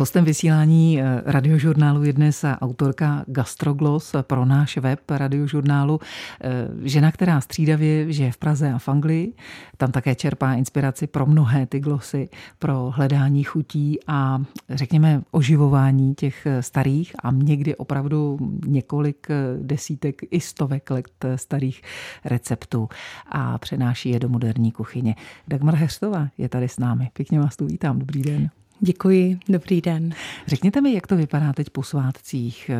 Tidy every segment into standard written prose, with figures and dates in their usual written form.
Hostem vysílání Radiožurnálu je dnes autorka Gastroglos pro náš web Radiožurnálu. Žena, která střídavě žije v Praze a v Anglii, tam také čerpá inspiraci pro mnohé ty glosy, pro hledání chutí a řekněme oživování těch starých a někdy opravdu několik desítek i stovek let starých receptů a přenáší je do moderní kuchyně. Dagmar Heřtová je tady s námi. Pěkně vás tu vítám. Dobrý den. Děkuji, dobrý den. Řekněte mi, jak to vypadá teď po svátcích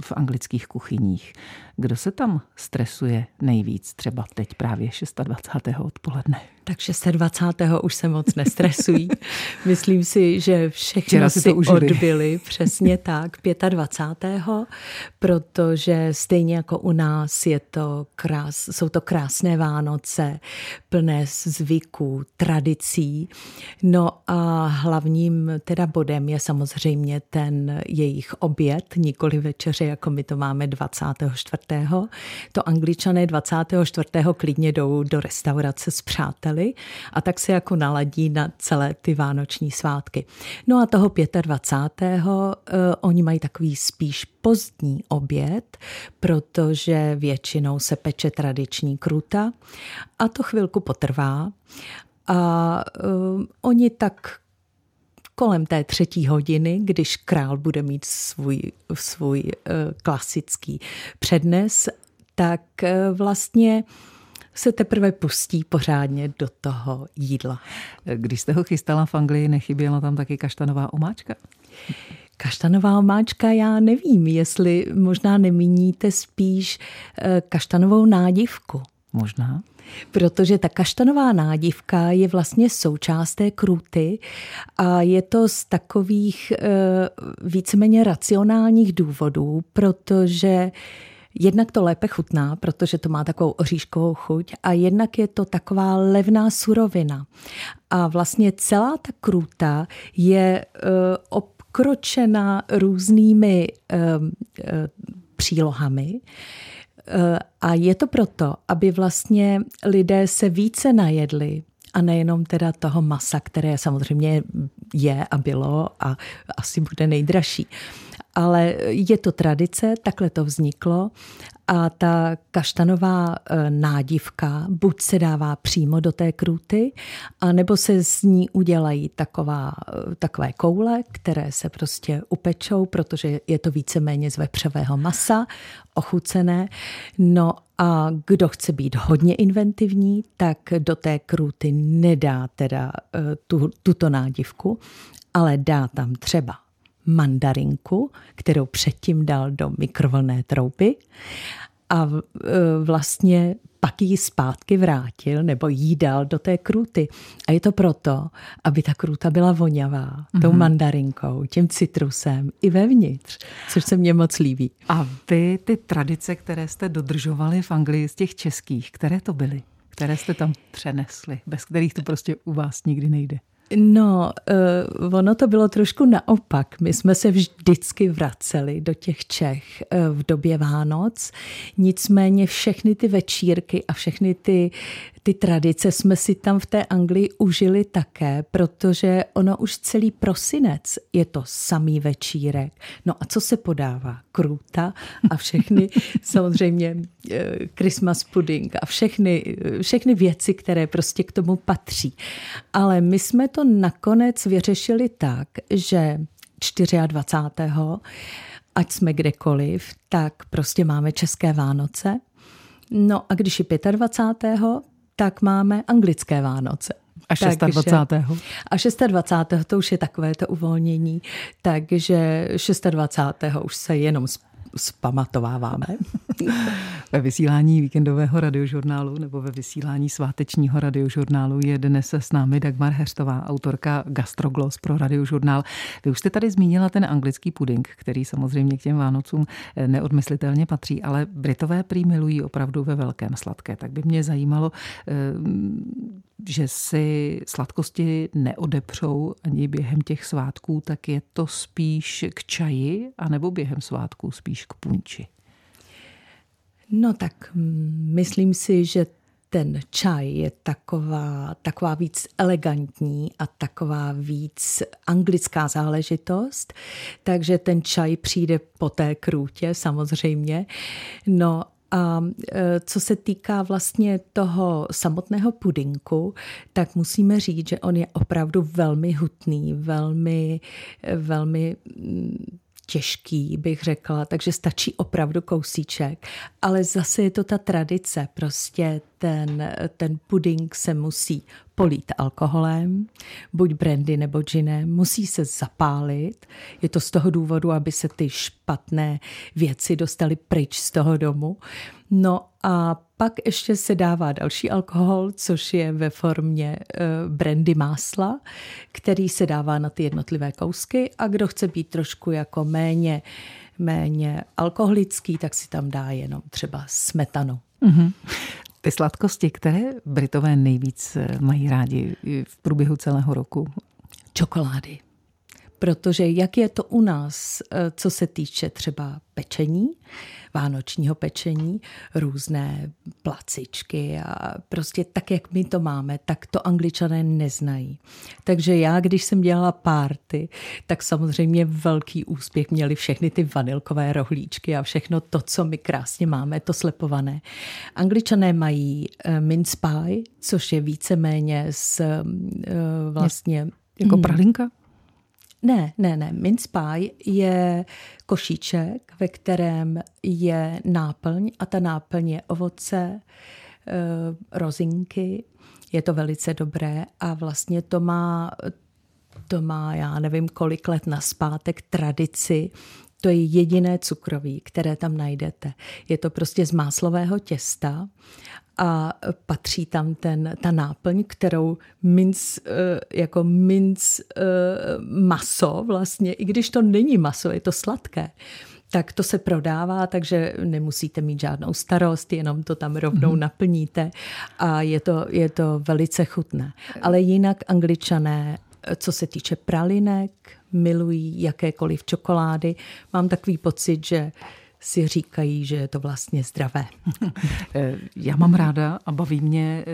v anglických kuchyních. Kdo se tam stresuje nejvíc, třeba teď právě 26. odpoledne? Tak 26. už se moc nestresují. Myslím si, že všechno si odbyli přesně tak 25. protože stejně jako u nás jsou to krásné Vánoce, plné zvyků, tradicí. No a hlavním teda bodem je samozřejmě ten jejich oběd, nikoli večeře, jako my to máme 24. To Angličané 24. klidně jdou do restaurace s přáteli. A tak se jako naladí na celé ty vánoční svátky. No a toho 25. Oni mají takový spíš pozdní oběd, protože většinou se peče tradiční kruta a to chvilku potrvá. A oni tak kolem té 3. hodiny, když král bude mít svůj klasický přednes, tak vlastně se teprve pustí pořádně do toho jídla. Když jste ho chystala v Anglii, nechyběla tam taky kaštanová omáčka? Kaštanová omáčka, já nevím, jestli možná nemíníte spíš kaštanovou nádivku. Možná. Protože ta kaštanová nádivka je vlastně součást té kruty a je to z takových víceméně racionálních důvodů, protože jednak to lépe chutná, protože to má takovou oříškovou chuť a jednak je to taková levná surovina. A vlastně celá ta kruta je obkročena různými přílohami a je to proto, aby vlastně lidé se více najedli a nejenom teda toho masa, které samozřejmě je a bylo a asi bude nejdražší. Ale je to tradice, takhle to vzniklo a ta kaštanová nádivka buď se dává přímo do té kruty, anebo se z ní udělají takové koule, které se prostě upečou, protože je to víceméně z vepřového masa, ochucené. No a kdo chce být hodně inventivní, tak do té kruty nedá teda tuto nádivku, ale dá tam třeba mandarinku, kterou předtím dal do mikrovlnné trouby a vlastně pak ji zpátky vrátil nebo jí dal do té kruty. A je to proto, aby ta kruta byla voňavá tou mandarinkou, tím citrusem i vevnitř, což se mně moc líbí. A vy ty tradice, které jste dodržovali v Anglii z těch českých, které to byly? Které jste tam přenesli? Bez kterých to prostě u vás nikdy nejde? No, ono to bylo trošku naopak. My jsme se vždycky vraceli do těch Čech v době Vánoc. Nicméně všechny ty večírky a všechny ty tradice jsme si tam v té Anglii užili také, protože ono už celý prosinec je to samý večírek. No a co se podává? Kruta a všechny, samozřejmě Christmas pudding a všechny věci, které prostě k tomu patří. Ale my jsme to nakonec vyřešili tak, že 24. ať jsme kdekoliv, tak prostě máme české Vánoce. No a když je 25. tak máme anglické Vánoce. A 26. To už je takové to uvolnění. Takže 26. už se jenom zpamatováváme. Ve vysílání víkendového radiožurnálu nebo ve vysílání svátečního radiožurnálu je dnes s námi Dagmar Heřtová, autorka Gastroglos pro radiožurnál. Vy už jste tady zmínila ten anglický puding, který samozřejmě k těm Vánocům neodmyslitelně patří, ale Britové prý milují opravdu ve velkém sladké. Tak by mě zajímalo, že si sladkosti neodepřou ani během těch svátků, tak je to spíš k čaji, anebo během svátků spíš k punči? No tak myslím si, že ten čaj je taková víc elegantní a taková víc anglická záležitost, takže ten čaj přijde po té krůtě samozřejmě. No a co se týká vlastně toho samotného pudinku, tak musíme říct, že on je opravdu velmi hutný, velmi těžký, bych řekla, takže stačí opravdu kousíček. Ale zase je to ta tradice, prostě ten puding se musí polít alkoholem, buď brandy nebo džinem, musí se zapálit. Je to z toho důvodu, aby se ty špatné věci dostaly pryč z toho domu. No a pak ještě se dává další alkohol, což je ve formě brandy másla, který se dává na ty jednotlivé kousky, a kdo chce být trošku jako méně alkoholický, tak si tam dá jenom třeba smetanu. Mm-hmm. Ty sladkosti, které Britové nejvíc mají rádi v průběhu celého roku? Čokolády. Protože jak je to u nás, co se týče třeba pečení, vánočního pečení, různé placičky a prostě tak, jak my to máme, tak to Angličané neznají. Takže já, když jsem dělala párty, tak samozřejmě velký úspěch měly všechny ty vanilkové rohlíčky a všechno to, co my krásně máme, to slepované. Angličané mají mince pie, což je víceméně jako pralinka? Ne. Mince pie je košíček, ve kterém je náplň, a ta náplň je ovoce, rozinky. Je to velice dobré a vlastně to má já nevím kolik let nazpátek tradici. To je jediné cukroví, které tam najdete. Je to prostě z máslového těsta a patří tam ta náplň, kterou minc maso vlastně, i když to není maso, je to sladké, tak to se prodává, takže nemusíte mít žádnou starost, jenom to tam rovnou naplníte a je to velice chutné. Ale jinak Angličané, co se týče pralinek, milují jakékoliv čokolády. Mám takový pocit, že si říkají, že je to vlastně zdravé. Já mám ráda a baví mě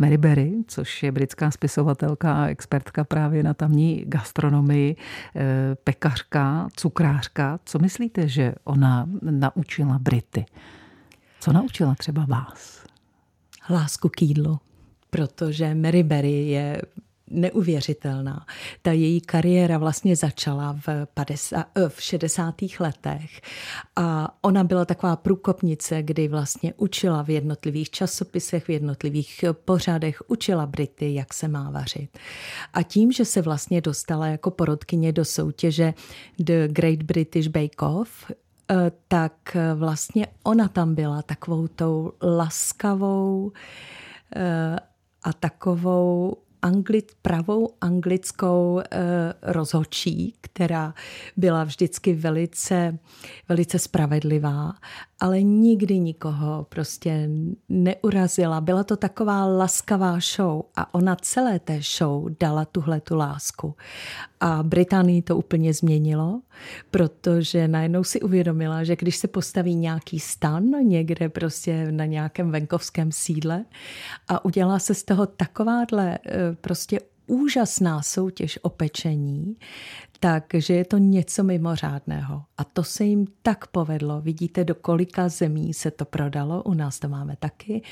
Mary Berry, což je britská spisovatelka a expertka právě na tamní gastronomii, pekařka, cukrářka. Co myslíte, že ona naučila Brity? Co naučila třeba vás? Lásku k jídlu, protože Mary Berry je neuvěřitelná. Ta její kariéra vlastně začala v 60. letech a ona byla taková průkopnice, kdy vlastně učila v jednotlivých časopisech, v jednotlivých pořadech, učila Brity, jak se má vařit. A tím, že se vlastně dostala jako porodkyně do soutěže The Great British Bake Off, tak vlastně ona tam byla takovou tou laskavou a takovou pravou anglickou rozhodčí, která byla vždycky velice, velice spravedlivá, ale nikdy nikoho prostě neurazila. Byla to taková laskavá show a ona celé té show dala tuhletu lásku. A Británii to úplně změnilo, protože najednou si uvědomila, že když se postaví nějaký stan někde prostě na nějakém venkovském sídle a udělá se z toho takováhle prostě úžasná soutěž o pečení, takže je to něco mimořádného. A to se jim tak povedlo. Vidíte, do kolika zemí se to prodalo, u nás to máme taky.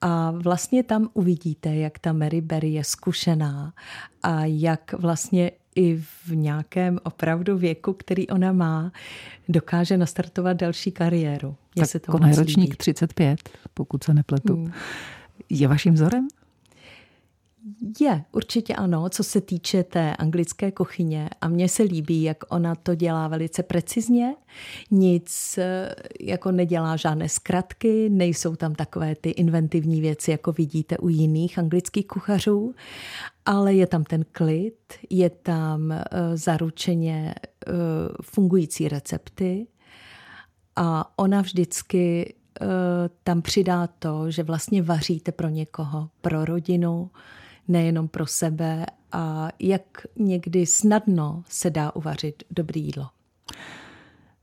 A vlastně tam uvidíte, jak ta Mary Berry je zkušená a jak vlastně i v nějakém opravdu věku, který ona má, dokáže nastartovat další kariéru. Takový ročník 35, pokud se nepletu. Je vaším vzorem? Je, určitě ano, co se týče té anglické kuchyně, a mně se líbí, jak ona to dělá velice precizně, nic jako nedělá žádné zkratky, nejsou tam takové ty inventivní věci, jako vidíte u jiných anglických kuchařů, ale je tam ten klid, je tam zaručeně fungující recepty a ona vždycky tam přidá to, že vlastně vaříte pro někoho, pro rodinu, nejenom pro sebe, a jak někdy snadno se dá uvařit dobré jídlo.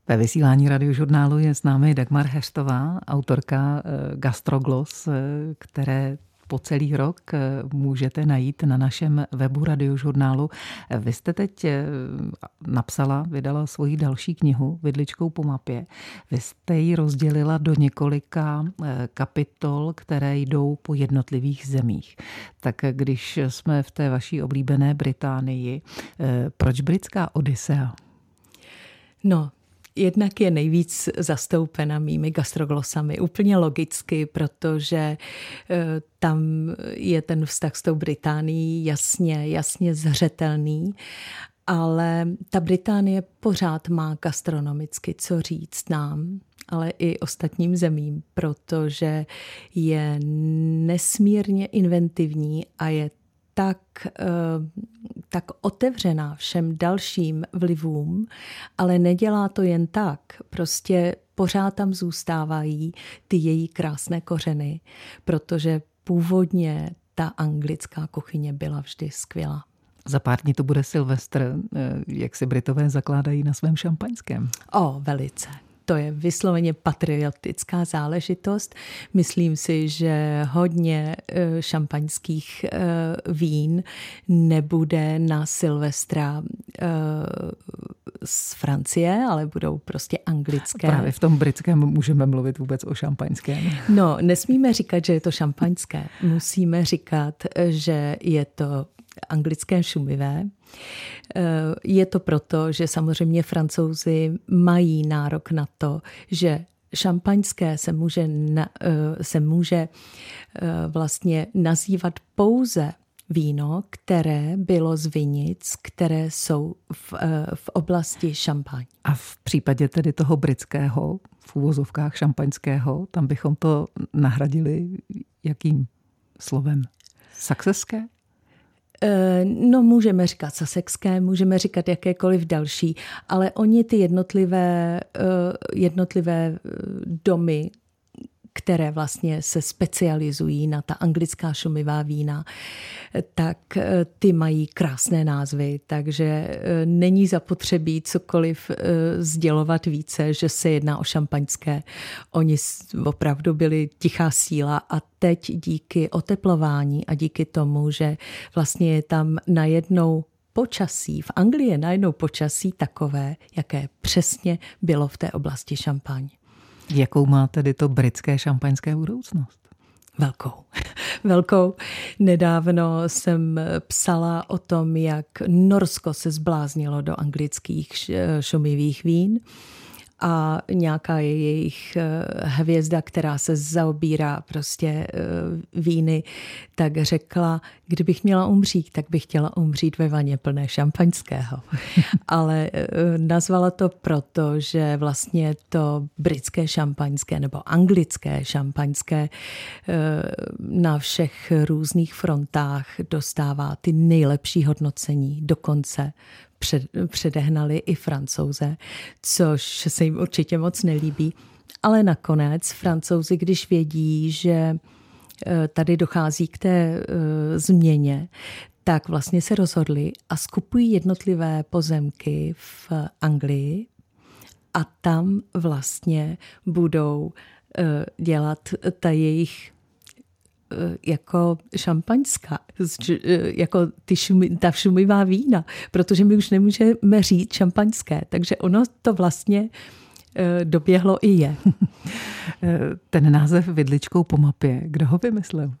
Ve vysílání Radiožurnálu je s námi Dagmar Heřtová, autorka Gastroglos, které po celý rok můžete najít na našem webu Radiožurnálu. Vy jste teď vydala svoji další knihu Vidličkou po mapě. Vy jste ji rozdělila do několika kapitol, které jdou po jednotlivých zemích. Tak když jsme v té vaší oblíbené Británii, proč britská Odisea? No, jednak je nejvíc zastoupena mými gastroglosami, úplně logicky, protože tam je ten vztah s tou Británií jasně zřetelný, ale ta Británie pořád má gastronomicky co říct nám, ale i ostatním zemím, protože je nesmírně inventivní a je tak otevřená všem dalším vlivům, ale nedělá to jen tak. Prostě pořád tam zůstávají ty její krásné kořeny, protože původně ta anglická kuchyně byla vždy skvělá. Za pár dní to bude Silvestr. Jak si Britové zakládají na svém šampaňském? Velice. To je vysloveně patriotická záležitost. Myslím si, že hodně šampaňských vín nebude na Silvestra z Francie, ale budou prostě anglické. Právě v tom britském můžeme mluvit vůbec o šampaňském. No, nesmíme říkat, že je to šampaňské. Musíme říkat, že je to anglické šumivé. Je to proto, že samozřejmě Francouzi mají nárok na to, že šampaňské se může vlastně nazývat pouze víno, které bylo z vinic, které jsou v oblasti Šampaň. A v případě tedy toho britského, v uvozovkách šampaňského, tam bychom to nahradili jakým slovem? Saxeské? No, můžeme říkat sasekské, můžeme říkat jakékoliv další, ale oni ty jednotlivé domy, které vlastně se specializují na ta anglická šumivá vína, tak ty mají krásné názvy, takže není zapotřebí cokoliv sdělovat více, že se jedná o šampaňské. Oni opravdu byli tichá síla a teď díky oteplování a díky tomu, že vlastně je tam najednou počasí, v Anglii je najednou počasí takové, jaké přesně bylo v té oblasti Šampaň. Jakou má tedy to britské šampaňské budoucnost? Velkou. Nedávno jsem psala o tom, jak Norsko se zbláznilo do anglických šumivých vín a nějaká je jejich hvězda, která se zaobírá prostě víny, tak řekla, kdybych měla umřít, tak bych chtěla umřít ve vaně plné šampaňského. Ale nazvala to proto, že vlastně to britské šampaňské nebo anglické šampaňské na všech různých frontách dostává ty nejlepší hodnocení, dokonce předehnali i Francouze, což se jim určitě moc nelíbí. Ale nakonec Francouzi, když vědí, že tady dochází k té změně, tak vlastně se rozhodli a skupují jednotlivé pozemky v Anglii a tam vlastně budou dělat ta jejich jako šampaňská, jako ta šumivá vína, protože my už nemůžeme říct šampaňské, takže ono to vlastně doběhlo i je. Ten název Vidličkou po mapě, kdo ho vymyslel?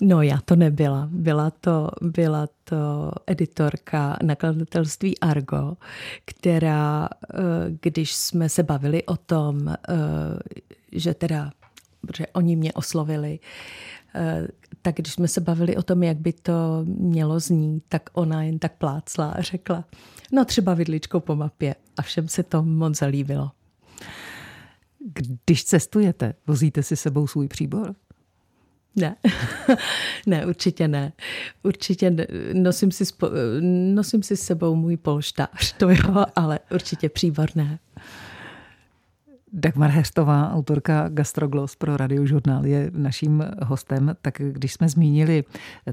No, já to nebyla. Byla to editorka nakladatelství Argo, která, když jsme se bavili o tom, že teda, protože oni mě oslovili, tak když jsme se bavili o tom, jak by to mělo znít, tak ona jen tak plácla a řekla, no třeba Vidličkou po mapě. A všem se to moc zalíbilo. Když cestujete, vozíte si sebou svůj příbor? Ne, určitě ne. Nosím si s sebou můj polštář, to jo, ale určitě příbor ne. Dagmar Heřtová, autorka Gastrogloss pro Radiožurnál, je naším hostem. Tak když jsme zmínili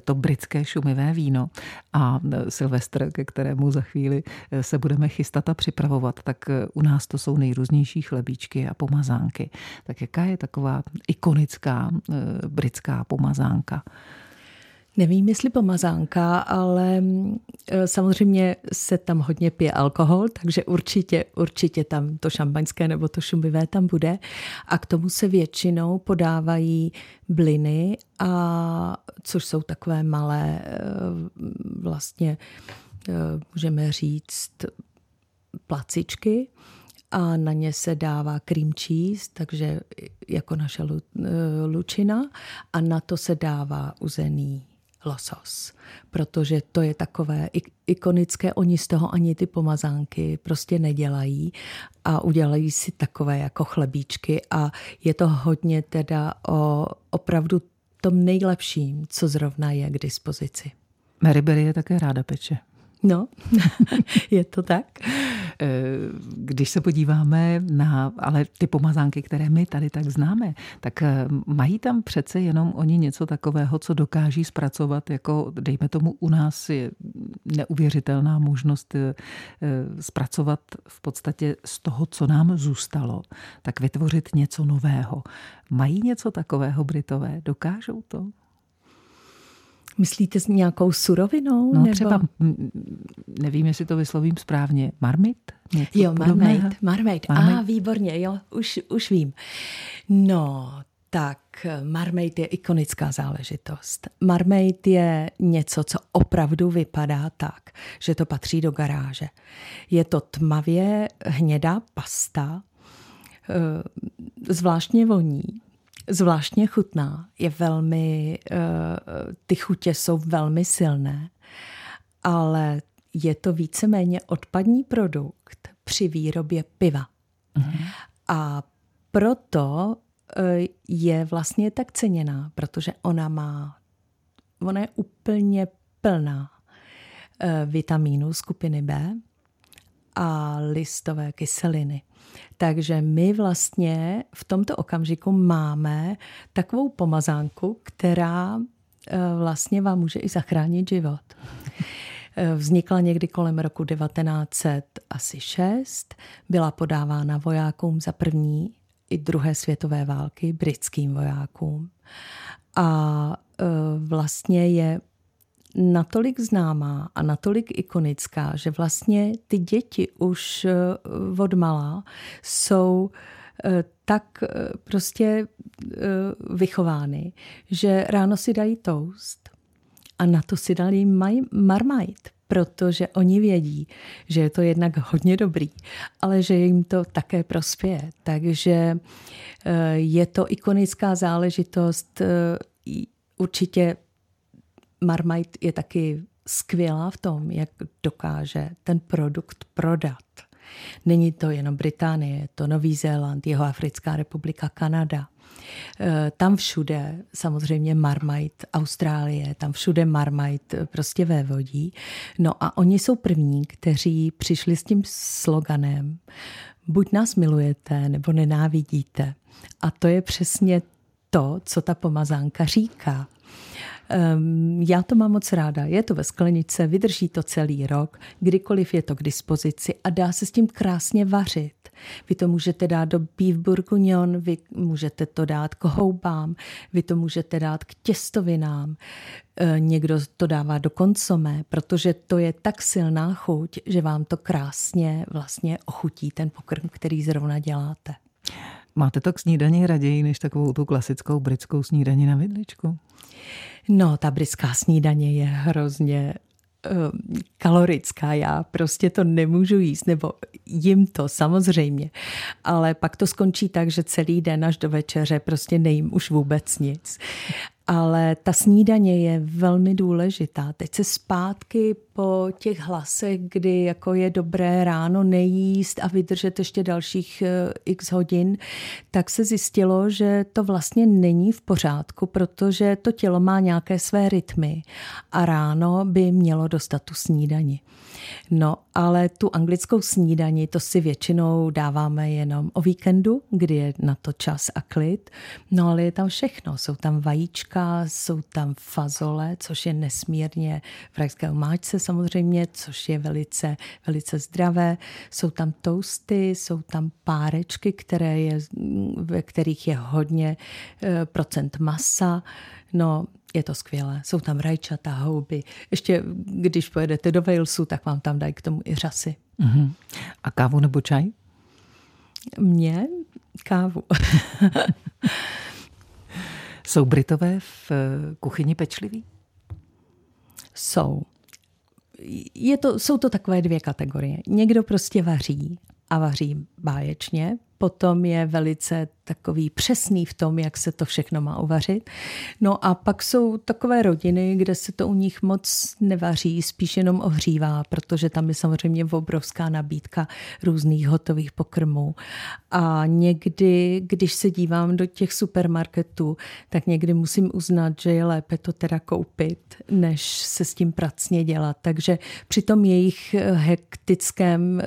to britské šumivé víno a Silvestr, ke kterému za chvíli se budeme chystat a připravovat, tak u nás to jsou nejrůznější chlebíčky a pomazánky. Tak jaká je taková ikonická britská pomazánka? Nevím, jestli pomazánka, ale samozřejmě se tam hodně pije alkohol, takže určitě tam to šampaňské nebo to šumivé tam bude. A k tomu se většinou podávají bliny, a což jsou takové malé, vlastně můžeme říct, placičky. A na ně se dává cream cheese, takže jako naše lučina, a na to se dává uzený losos, protože to je takové ikonické, oni z toho ani ty pomazánky prostě nedělají a udělají si takové jako chlebíčky, a je to hodně teda o opravdu tom nejlepším, co zrovna je k dispozici. Mary Berry je také ráda peče. No, je to tak. Když se podíváme na ale ty pomazánky, které my tady tak známe, tak mají tam přece jenom oni něco takového, co dokáží zpracovat, jako dejme tomu u nás je neuvěřitelná možnost zpracovat v podstatě z toho, co nám zůstalo, tak vytvořit něco nového. Mají něco takového Britové? Dokážou to? Myslíte s nějakou surovinou? No nebo? Třeba, nevím, jestli to vyslovím správně, marmite? Jo, marmite. Ah, výborně, jo, už vím. No, tak marmite je ikonická záležitost. Marmite je něco, co opravdu vypadá tak, že to patří do garáže. Je to tmavě hnědá pasta, zvláštně voní. Zvláštně chutná, je velmi, ty chutě jsou velmi silné, ale je to víceméně odpadní produkt při výrobě piva. Mm-hmm. A proto je vlastně tak ceněná, protože ona je úplně plná vitamínů skupiny B a listové kyseliny. Takže my vlastně v tomto okamžiku máme takovou pomazánku, která vlastně vám může i zachránit život. Vznikla někdy kolem roku 1906, byla podávána vojákům za první i druhé světové války, britským vojákům. A vlastně je natolik známá a natolik ikonická, že vlastně ty děti už odmala jsou tak prostě vychovány, že ráno si dají toast a na to si dají marmite, protože oni vědí, že je to jednak hodně dobrý, ale že jim to také prospěje. Takže je to ikonická záležitost, určitě marmite je taky skvělá v tom, jak dokáže ten produkt prodat. Není to jenom Británie, je to Nový Zéland, Jihoafrická republika, Kanada. Tam všude samozřejmě marmite, Austrálie, tam všude marmite prostě vévodí. No a oni jsou první, kteří přišli s tím sloganem buď nás milujete, nebo nenávidíte. A to je přesně to, co ta pomazánka říká. Já to mám moc ráda, je to ve sklenice, vydrží to celý rok, kdykoliv je to k dispozici a dá se s tím krásně vařit. Vy to můžete dát do beef bourguignon, vy můžete to dát k houbám, vy to můžete dát k těstovinám, někdo to dává do konsomé, protože to je tak silná chuť, že vám to krásně vlastně ochutí ten pokrm, který zrovna děláte. Máte to k snídani raději než takovou tu klasickou britskou snídani na vidličku? No, ta britská snídaně je hrozně kalorická. Já prostě to nemůžu jíst, nebo jim to samozřejmě. Ale pak to skončí tak, že celý den až do večeře prostě nejím už vůbec nic. Ale ta snídaně je velmi důležitá. Teď se zpátky po těch hlasech, kdy jako je dobré ráno nejíst a vydržet ještě dalších x hodin, tak se zjistilo, že to vlastně není v pořádku, protože to tělo má nějaké své rytmy a ráno by mělo dostat tu snídani. No, ale tu anglickou snídani, to si většinou dáváme jenom o víkendu, kdy je na to čas a klid. No, ale je tam všechno. Jsou tam vajíčka, jsou tam fazole, což je nesmírně v rajské omáčce samozřejmě, což je velice, velice zdravé. Jsou tam toasty, jsou tam párečky, ve kterých je hodně procent masa. No, je to skvělé. Jsou tam rajčata, houby. Ještě když pojedete do Walesu, tak vám tam dají k tomu i řasy. Uh-huh. A kávu nebo čaj? Mně kávu. Jsou Britové v kuchyni pečliví? Jsou. Jsou to takové dvě kategorie. Někdo prostě vaří a vaří báječně, potom je velice takový přesný v tom, jak se to všechno má uvařit. No a pak jsou takové rodiny, kde se to u nich moc nevaří, spíš jenom ohřívá, protože tam je samozřejmě obrovská nabídka různých hotových pokrmů. A někdy, když se dívám do těch supermarketů, tak někdy musím uznat, že je lépe to teda koupit, než se s tím pracně dělat. Takže při tom jejich hektickém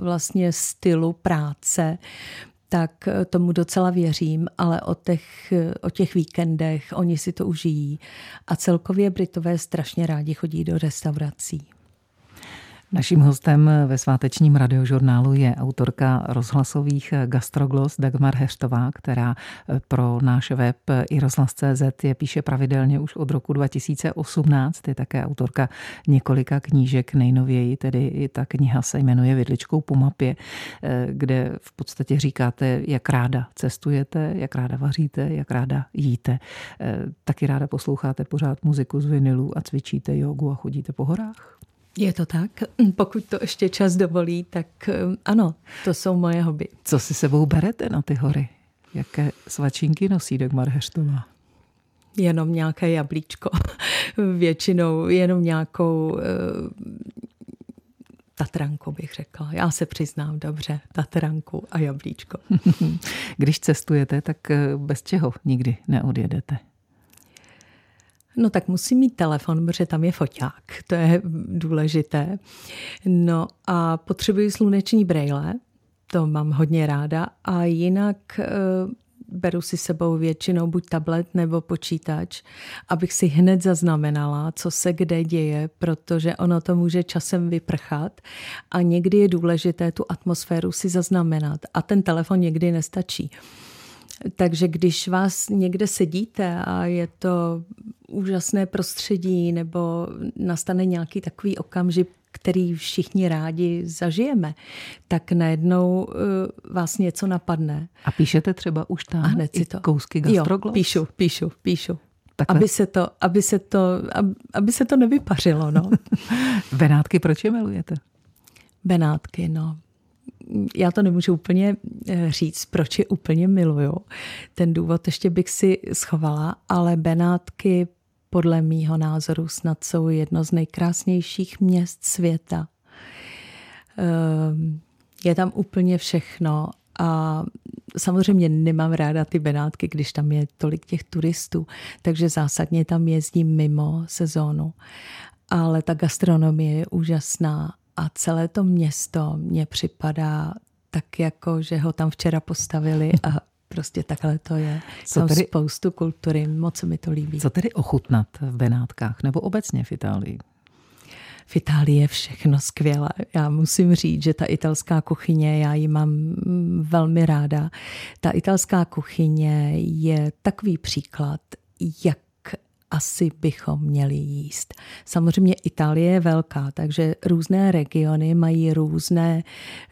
vlastně stylu práce tak tomu docela věřím, ale o těch víkendech oni si to užijí. A celkově Britové strašně rádi chodí do restaurací. Naším hostem ve svátečním radiožurnálu je autorka rozhlasových Gastroglos Dagmar Heřtová, která pro náš web i rozhlas.cz je píše pravidelně už od roku 2018. Je také autorka několika knížek, nejnověji tedy i ta kniha se jmenuje Vidličkou po mapě, kde v podstatě říkáte, jak ráda cestujete, jak ráda vaříte, jak ráda jíte. Taky ráda posloucháte pořád muziku z vinilů a cvičíte jogu a chodíte po horách. Je to tak? Pokud to ještě čas dovolí, tak ano, to jsou moje hobby. Co si sebou berete na ty hory? Jaké svačinky nosí Dagmar Heřtová? Jenom nějaké jablíčko. Většinou jenom nějakou tatranku bych řekla. Já se přiznám dobře, tatranku a jablíčko. Když cestujete, tak bez čeho nikdy neodjedete? No tak musím mít telefon, protože tam je foťák, to je důležité. No a potřebuji sluneční brejle, to mám hodně ráda a jinak beru si sebou většinou buď tablet nebo počítač, abych si hned zaznamenala, co se kde děje, protože ono to může časem vyprchat a někdy je důležité tu atmosféru si zaznamenat a ten telefon někdy nestačí. Takže když vás někde sedíte a je to úžasné prostředí nebo nastane nějaký takový okamžik, který všichni rádi zažijeme, tak najednou vás něco napadne. A píšete třeba už tam i kousky Gastroglos? Jo, píšu. Aby se to nevypařilo. No. Benátky proč je milujete? Benátky, no. Já to nemůžu úplně říct, proč je úplně miluju. Ten důvod ještě bych si schovala, ale Benátky podle mýho názoru snad jsou jedno z nejkrásnějších měst světa. Je tam úplně všechno a samozřejmě nemám ráda ty Benátky, když tam je tolik těch turistů, takže zásadně tam jezdím mimo sezónu. Ale ta gastronomie je úžasná. A celé to město mně připadá tak jako, že ho tam včera postavili a prostě takhle to je. Tam spoustu kultury, moc se mi to líbí. Co tedy ochutnat v Benátkách nebo obecně v Itálii? V Itálii je všechno skvělé. Já musím říct, že ta italská kuchyně, já ji mám velmi ráda. Ta italská kuchyně je takový příklad, jak asi bychom měli jíst. Samozřejmě Itálie je velká, takže různé regiony mají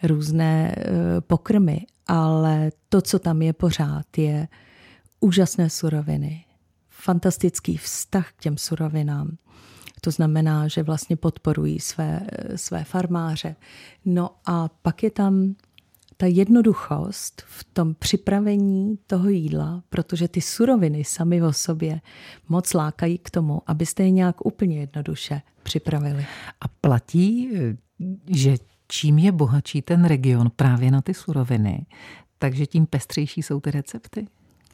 různé pokrmy, ale to, co tam je pořád, je úžasné suroviny. Fantastický vztah k těm surovinám. To znamená, že vlastně podporují své farmáře. No a pak je tam ta jednoduchost v tom připravení toho jídla, protože ty suroviny samy o sobě moc lákají k tomu, abyste je nějak úplně jednoduše připravili. A platí, že čím je bohatší ten region právě na ty suroviny, takže tím pestřejší jsou ty recepty?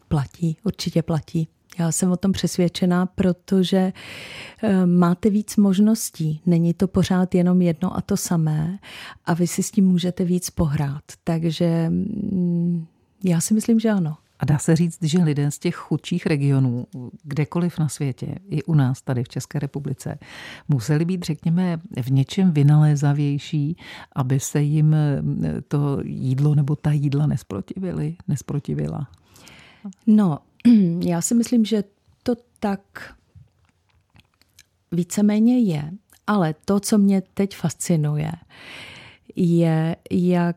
Platí, určitě platí. Já jsem o tom přesvědčená, protože máte víc možností. Není to pořád jenom jedno a to samé a vy si s tím můžete víc pohrát. Takže já si myslím, že ano. A dá se říct, že lidé z těch chudších regionů, kdekoliv na světě, i u nás tady v České republice, museli být, řekněme, v něčem vynalézavější, aby se jim to jídlo nebo ta jídla nesprotivila. No, já si myslím, že to tak víceméně je. Ale to, co mě teď fascinuje, je, jak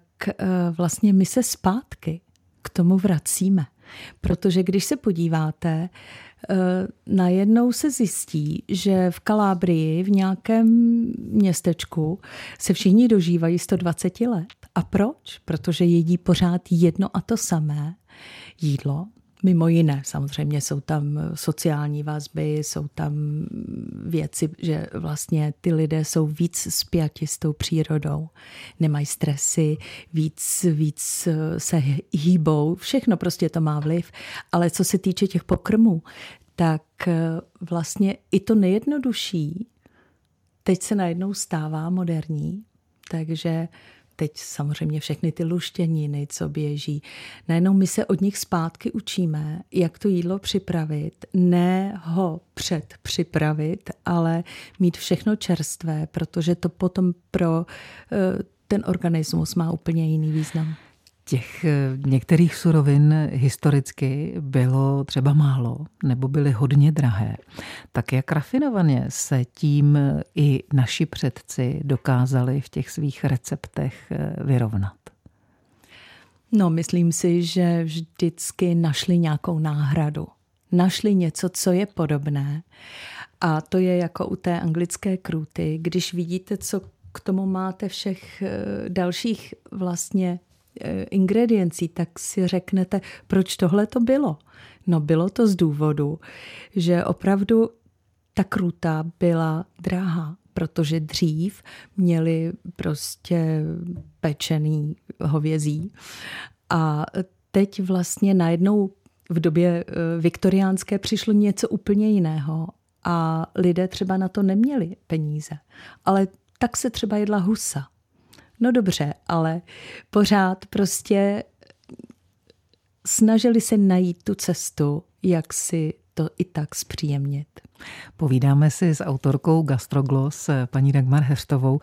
vlastně my se zpátky k tomu vracíme. Protože když se podíváte, najednou se zjistí, že v Kalábrii, v nějakém městečku, se všichni dožívají 120 let. A proč? Protože jedí pořád jedno a to samé jídlo. Mimo jiné, samozřejmě jsou tam sociální vazby, jsou tam věci, že vlastně ty lidé jsou víc spjati s tou přírodou, nemají stresy, víc se hýbou, všechno prostě to má vliv. Ale co se týče těch pokrmů, tak vlastně i to nejjednodušší teď se najednou stává moderní, takže teď samozřejmě všechny ty luštěniny, co běží. Najednou my se od nich zpátky učíme, jak to jídlo připravit. Ne ho předpřipravit, ale mít všechno čerstvé, protože to potom pro ten organismus má úplně jiný význam. Těch některých surovin historicky bylo třeba málo nebo byly hodně drahé. Tak jak rafinovaně se tím i naši předci dokázali v těch svých receptech vyrovnat? No, myslím si, že vždycky našli nějakou náhradu. Našli něco, co je podobné. A to je jako u té anglické krůty. Když vidíte, co k tomu máte všech dalších vlastně ingrediencí, tak si řeknete, proč tohle to bylo? No bylo to z důvodu, že opravdu ta krůta byla drahá, protože dřív měli prostě pečený hovězí a teď vlastně najednou v době viktoriánské přišlo něco úplně jiného a lidé třeba na to neměli peníze, ale tak se třeba jedla husa. No dobře, ale pořád prostě snažili se najít tu cestu, jak si to i tak zpříjemnit. Povídáme si s autorkou Gastrogloss, paní Dagmar Heřtovou.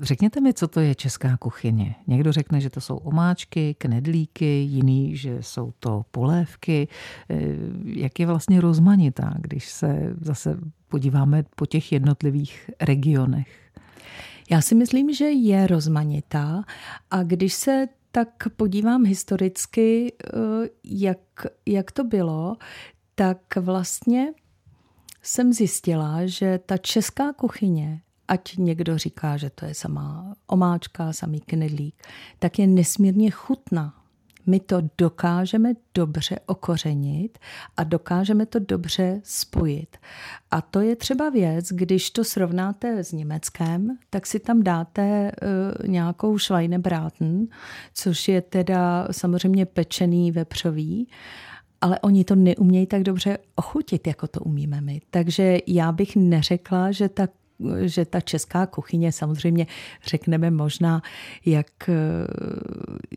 Řekněte mi, co to je česká kuchyně. Někdo řekne, že to jsou omáčky, knedlíky, jiný, že jsou to polévky. Jak je vlastně rozmanitá, když se zase podíváme po těch jednotlivých regionech? Já si myslím, že je rozmanitá a když se tak podívám historicky, jak to bylo, tak vlastně jsem zjistila, že ta česká kuchyně, ať někdo říká, že to je samá omáčka, samý knedlík, tak je nesmírně chutná. My to dokážeme dobře okořenit a dokážeme to dobře spojit. A to je třeba věc, když to srovnáte s Německem, tak si tam dáte nějakou Schweinebraten, což je teda samozřejmě pečený vepřový, ale oni to neumějí tak dobře ochutit, jako to umíme my. Takže já bych neřekla, že ta česká kuchyně, samozřejmě řekneme možná,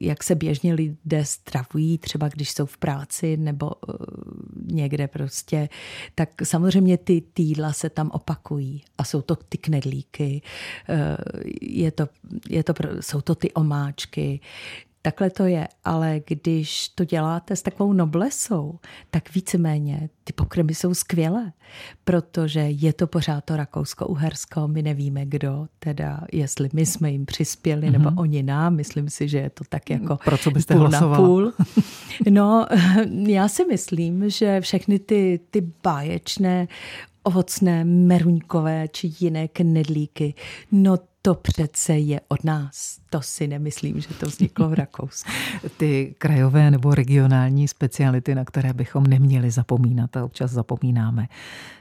jak se běžně lidé stravují, třeba když jsou v práci nebo někde prostě, tak samozřejmě ty jídla se tam opakují a jsou to ty knedlíky, jsou to ty omáčky. Takhle to je, ale když to děláte s takovou noblesou, tak víceméně ty pokrmy jsou skvělé, protože je to pořád to Rakousko-Uhersko, my nevíme kdo, teda jestli my jsme jim přispěli, nebo oni nám, myslím si, že je to tak jako pro co byste půl na půl. No, já si myslím, že všechny ty báječné, ovocné, meruňkové či jiné knedlíky, no to přece je od nás. To si nemyslím, že to vzniklo v Rakousku. Ty krajové nebo regionální speciality, na které bychom neměli zapomínat a občas zapomínáme.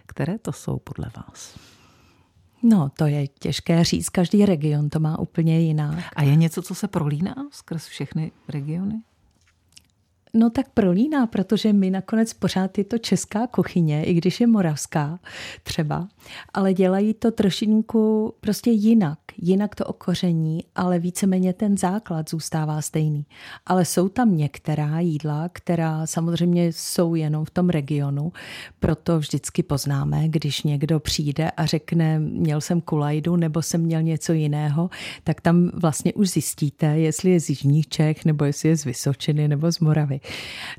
Které to jsou podle vás? No, to je těžké říct. Každý region to má úplně jinak. A je něco, co se prolíná skrz všechny regiony? No tak prolíná, protože my nakonec pořád je to česká kuchyně, i když je moravská třeba, ale dělají to trošinku prostě jinak. Jinak to okoření, ale víceméně ten základ zůstává stejný. Ale jsou tam některá jídla, která samozřejmě jsou jenom v tom regionu, proto vždycky poznáme, když někdo přijde a řekne, měl jsem kulajdu nebo jsem měl něco jiného, tak tam vlastně už zjistíte, jestli je z jižních Čech nebo jestli je z Vysočiny nebo z Moravy.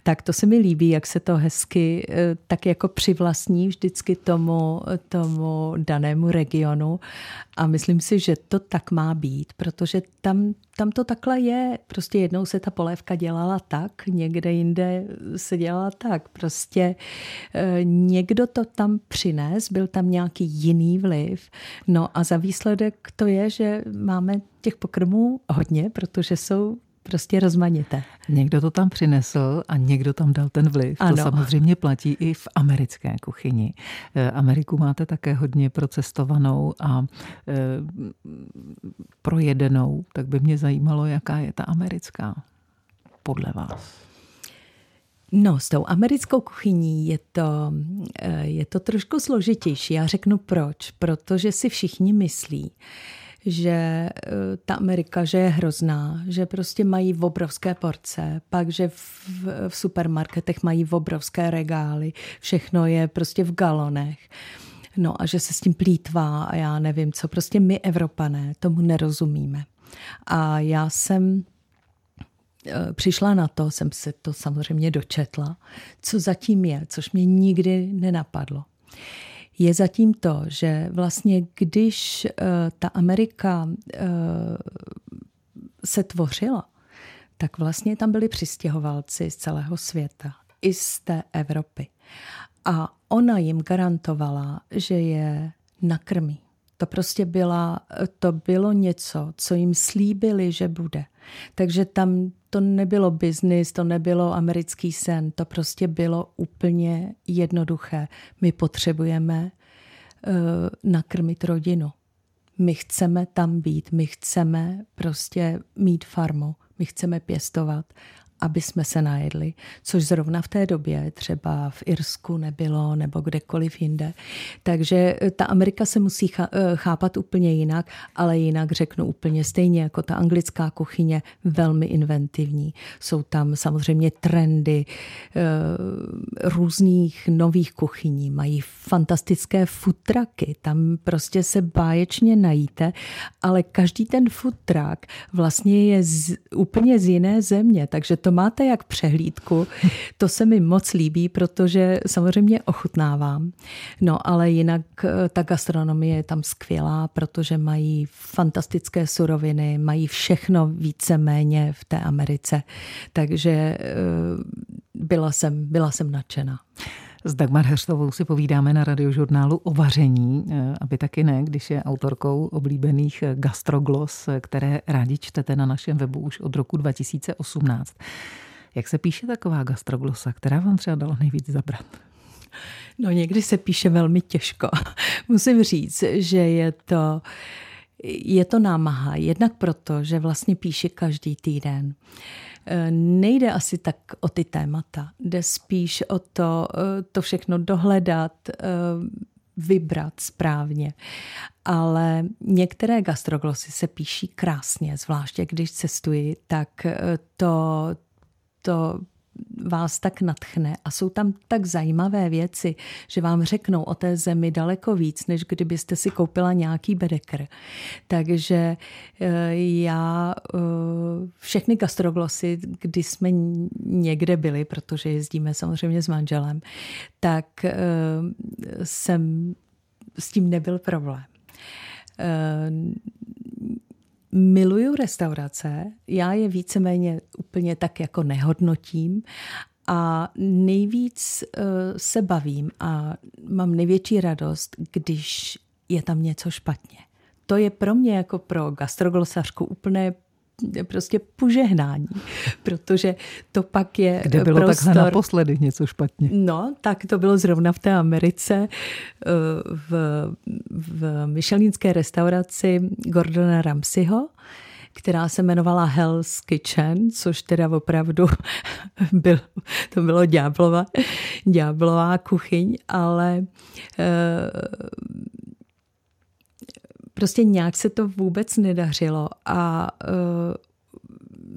Tak to se mi líbí, jak se to hezky tak jako přivlastní vždycky tomu danému regionu a myslím si, že to tak má být, protože tam to takhle je. Prostě jednou se ta polévka dělala tak, někde jinde se dělala tak. Prostě někdo to tam přines, byl tam nějaký jiný vliv. No a za výsledek to je, že máme těch pokrmů hodně, protože jsou prostě rozmanité. Někdo to tam přinesl a někdo tam dal ten vliv. Ano. To samozřejmě platí i v americké kuchyni. Ameriku máte také hodně procestovanou a projedenou. Tak by mě zajímalo, jaká je ta americká podle vás. No, s tou americkou kuchyní je to trošku složitější. Já řeknu proč. Protože si všichni myslí, že ta Amerika, že je hrozná, že prostě mají obrovské porce, pak, že v supermarketech mají obrovské regály, všechno je prostě v galonech. No a že se s tím plýtvá a já nevím co. Prostě my Evropané tomu nerozumíme. A já jsem přišla na to, jsem se to samozřejmě dočetla, co zatím je, což mě nikdy nenapadlo. Je zatím to, že vlastně když ta Amerika se tvořila, tak vlastně tam byli přistěhovalci z celého světa, i z té Evropy. A ona jim garantovala, že je nakrmí. To prostě bylo něco, co jim slíbili, že bude. Takže tam to nebylo biznis, to nebylo americký sen, to prostě bylo úplně jednoduché. My potřebujeme nakrmit rodinu. My chceme tam být, my chceme prostě mít farmu, my chceme pěstovat, aby jsme se najedli, což zrovna v té době třeba v Irsku nebylo nebo kdekoliv jinde. Takže ta Amerika se musí chápat úplně jinak, ale jinak řeknu úplně stejně jako ta anglická kuchyně, velmi inventivní. Jsou tam samozřejmě trendy různých nových kuchyní, mají fantastické food trucky, tam prostě se báječně najíte, ale každý ten food truck vlastně je úplně z jiné země, takže to máte jak přehlídku, to se mi moc líbí, protože samozřejmě ochutnávám. No ale jinak ta gastronomie je tam skvělá, protože mají fantastické suroviny, mají všechno víceméně v té Americe. Takže byla jsem nadšená. S Dagmar Heřtovou si povídáme na Radiožurnálu o vaření, aby taky ne, když je autorkou oblíbených gastroglos, které rádi čtete na našem webu už od roku 2018. Jak se píše taková gastroglosa, která vám třeba dala nejvíc zabrat? No někdy se píše velmi těžko. Musím říct, že je to námaha, jednak proto, že vlastně píše každý týden. Nejde asi tak o ty témata, jde spíš o to všechno dohledat, vybrat správně. Ale některé gastroglosy se píší krásně, zvláště když cestuji, tak to vás tak nadchne a jsou tam tak zajímavé věci, že vám řeknou o té zemi daleko víc, než kdybyste si koupila nějaký bedekr. Takže já všechny gastroglosy, kdy jsme někde byli, protože jezdíme samozřejmě s manželem, tak jsem s tím nebyl problém. Miluju restaurace, já je víceméně úplně tak jako nehodnotím a nejvíc se bavím a mám největší radost, když je tam něco špatně. to je pro mě jako pro gastroglosařku úplné prostě požehnání, protože to pak je prostor... Kde bylo prostor, takhle naposledy něco špatně? No, tak to bylo zrovna v té Americe v michelinské restauraci Gordona Ramsayho, která se jmenovala Hell's Kitchen, což teda opravdu to bylo ďáblová kuchyň, ale prostě nějak se to vůbec nedařilo a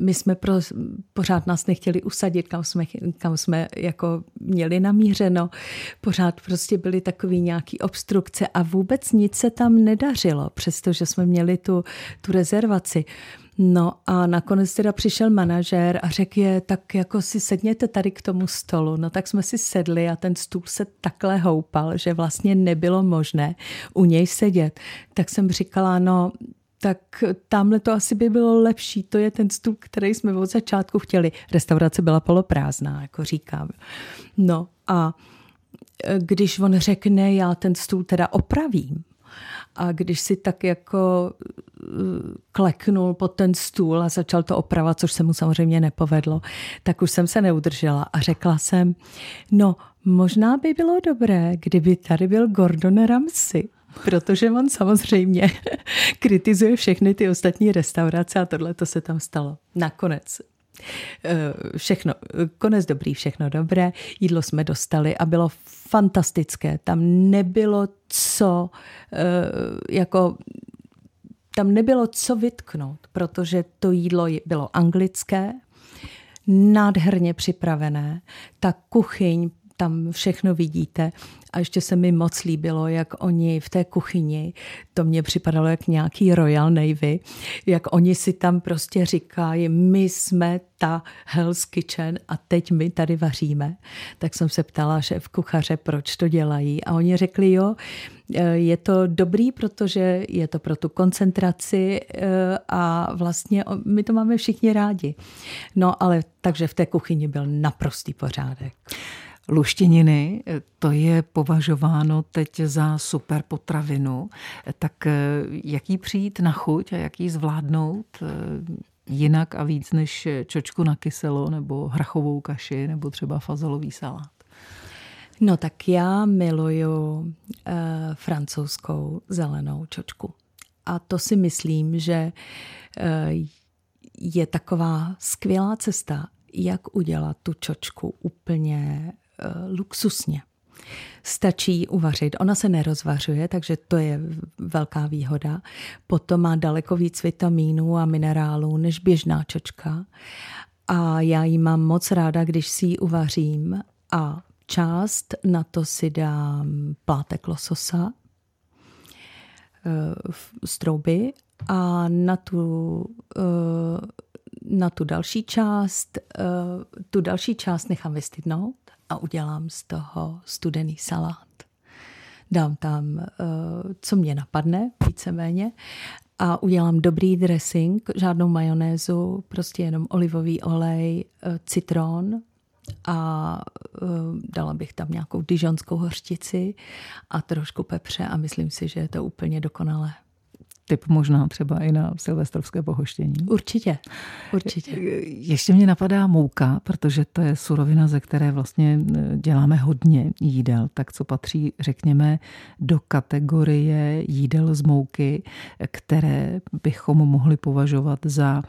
my jsme pořád nás nechtěli usadit, kam jsme jako měli namířeno. Pořád prostě byly takový nějaký obstrukce a vůbec nic se tam nedařilo, přestože jsme měli tu rezervaci. No a nakonec teda přišel manažér a řekl je, tak jako si sedněte tady k tomu stolu. No tak jsme si sedli a ten stůl se takhle houpal, že vlastně nebylo možné u něj sedět. Tak jsem říkala, no... tak tamhle to asi by bylo lepší. To je ten stůl, který jsme od začátku chtěli. Restaurace byla poloprázdná, jako říkám. No a když on řekne, já ten stůl teda opravím, a když si tak jako kleknul pod ten stůl a začal to opravovat, což se mu samozřejmě nepovedlo, tak už jsem se neudržela a řekla jsem, no možná by bylo dobré, kdyby tady byl Gordon Ramsay. Protože on samozřejmě kritizuje všechny ty ostatní restaurace a tohle to se tam stalo. Nakonec. Konec dobrý, všechno dobré. Jídlo jsme dostali a bylo fantastické. Tam nebylo co vytknout, protože to jídlo bylo anglické, nádherně připravené. Ta kuchyň, tam všechno vidíte. A ještě se mi moc líbilo, jak oni v té kuchyni, to mně připadalo jak nějaký Royal Navy, jak oni si tam prostě říkají, my jsme ta Hell's Kitchen a teď my tady vaříme. Tak jsem se ptala šéf kuchaře, proč to dělají. A oni řekli, jo, je to dobrý, protože je to pro tu koncentraci a vlastně my to máme všichni rádi. No ale takže v té kuchyni byl naprostý pořádek. Luštěniny, to je považováno teď za super potravinu, tak jak jí přijít na chuť a jak jí zvládnout jinak a víc než čočku na kyselo nebo hrachovou kaši nebo třeba fazolový salát? No tak já miluju francouzskou zelenou čočku a to si myslím, že je taková skvělá cesta, jak udělat tu čočku úplně luxusně. Stačí ji uvařit. Ona se nerozvařuje, takže to je velká výhoda. Potom má daleko víc vitamínů a minerálů než běžná čočka. A já ji mám moc ráda, když si ji uvařím. A část na to si dám plátek lososa z trouby a na tu další část, nechám vystydnout a udělám z toho studený salát. Dám tam, co mě napadne, víceméně, a udělám dobrý dressing, žádnou majonézu, prostě jenom olivový olej, citron a dala bych tam nějakou dižonskou hořčici a trošku pepře a myslím si, že je to úplně dokonalé. Tip možná třeba i na silvestrovské pohoštění. Určitě. Ještě mě napadá mouka, protože to je surovina, ze které vlastně děláme hodně jídel. Tak co patří, řekněme, do kategorie jídel z mouky, které bychom mohli považovat za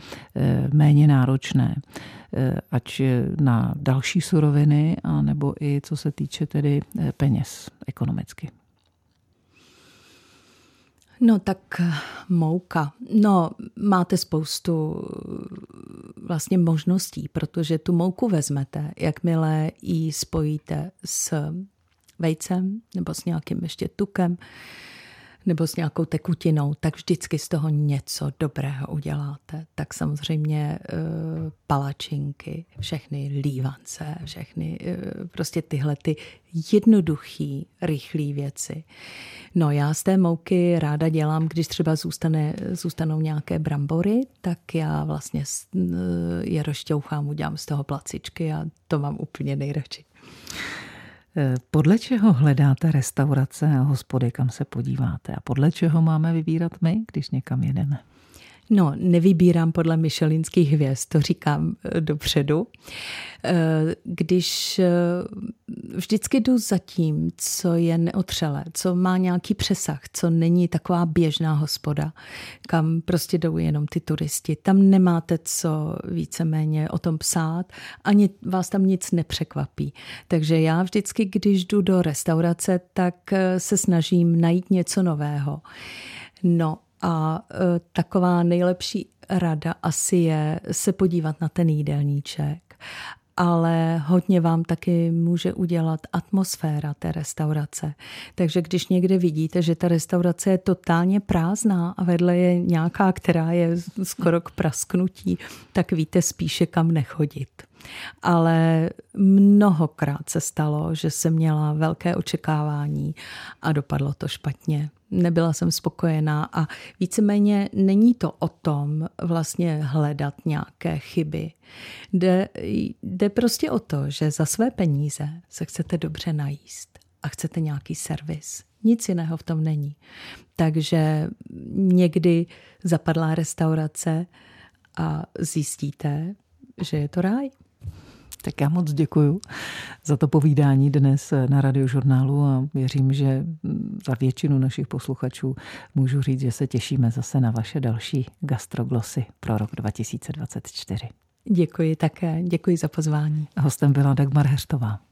méně náročné. Ať na další suroviny, anebo i co se týče tedy peněz ekonomicky. No tak mouka. No máte spoustu vlastně možností, protože tu mouku vezmete, jakmile ji spojíte s vejcem nebo s nějakým ještě tukem nebo s nějakou tekutinou, tak vždycky z toho něco dobrého uděláte. Tak samozřejmě palačinky, všechny lívance, všechny prostě tyhle ty jednoduchý, rychlý věci. No já z té mouky ráda dělám, když třeba zůstanou nějaké brambory, tak já vlastně je rozšťouchám, udělám z toho placičky a to mám úplně nejradši. Podle čeho hledáte restaurace a hospody, kam se podíváte? A podle čeho máme vybírat my, když někam jedeme? No, nevybírám podle michelinských hvězd, to říkám dopředu. Když vždycky jdu za tím, co je neotřelé, co má nějaký přesah, co není taková běžná hospoda, kam prostě jdou jenom ty turisti. Tam nemáte co víceméně o tom psát, ani vás tam nic nepřekvapí. Takže já vždycky, když jdu do restaurace, tak se snažím najít něco nového. No, a taková nejlepší rada asi je se podívat na ten jídelníček. Ale hodně vám taky může udělat atmosféra té restaurace. Takže když někde vidíte, že ta restaurace je totálně prázdná a vedle je nějaká, která je skoro k prasknutí, tak víte spíše, kam nechodit. Ale mnohokrát se stalo, že jsem měla velké očekávání a dopadlo to špatně. Nebyla jsem spokojená a víceméně není to o tom vlastně hledat nějaké chyby. Jde prostě o to, že za své peníze se chcete dobře najíst a chcete nějaký servis. Nic jiného v tom není. Takže někdy zapadlá restaurace a zjistíte, že je to ráj. Tak já moc děkuju za to povídání dnes na Radiožurnálu a věřím, že za většinu našich posluchačů můžu říct, že se těšíme zase na vaše další gastroglosy pro rok 2024. Děkuji také, děkuji za pozvání. Hostem byla Dagmar Heřtová.